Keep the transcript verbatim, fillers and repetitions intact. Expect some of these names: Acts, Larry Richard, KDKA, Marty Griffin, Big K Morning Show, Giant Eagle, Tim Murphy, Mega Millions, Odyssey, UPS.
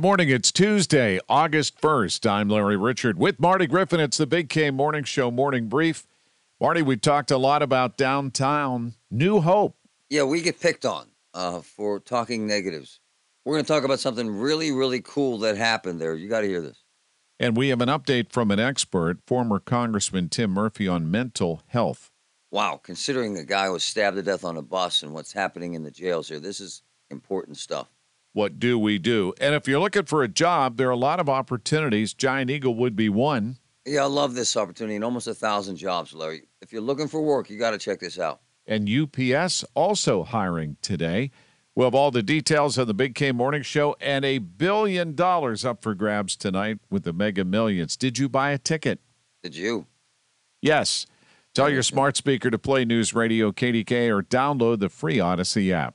Morning, it's Tuesday, August first. I'm Larry Richard with Marty Griffin. It's the Big K Morning Show Morning Brief. Marty, we talked a lot about downtown New Hope. Yeah, we get picked on uh, for talking negatives. We're going to talk about something really, really cool that happened there. You got to hear this. And we have an update from an expert, former Congressman Tim Murphy, on mental health. Wow, considering the guy was stabbed to death on a bus and what's happening in the jails here, this is important stuff. What do we do? And if you're looking for a job, there are a lot of opportunities. Giant Eagle would be one. Yeah, I love this opportunity. And almost one thousand jobs, Larry. If you're looking for work, you got to check this out. And U P S also hiring today. We'll have all the details on the Big K Morning Show and a billion dollars up for grabs tonight with the Mega Millions. Did you buy a ticket? Did you? Yes. Tell your smart speaker to play News Radio K D K A or download the free Odyssey app.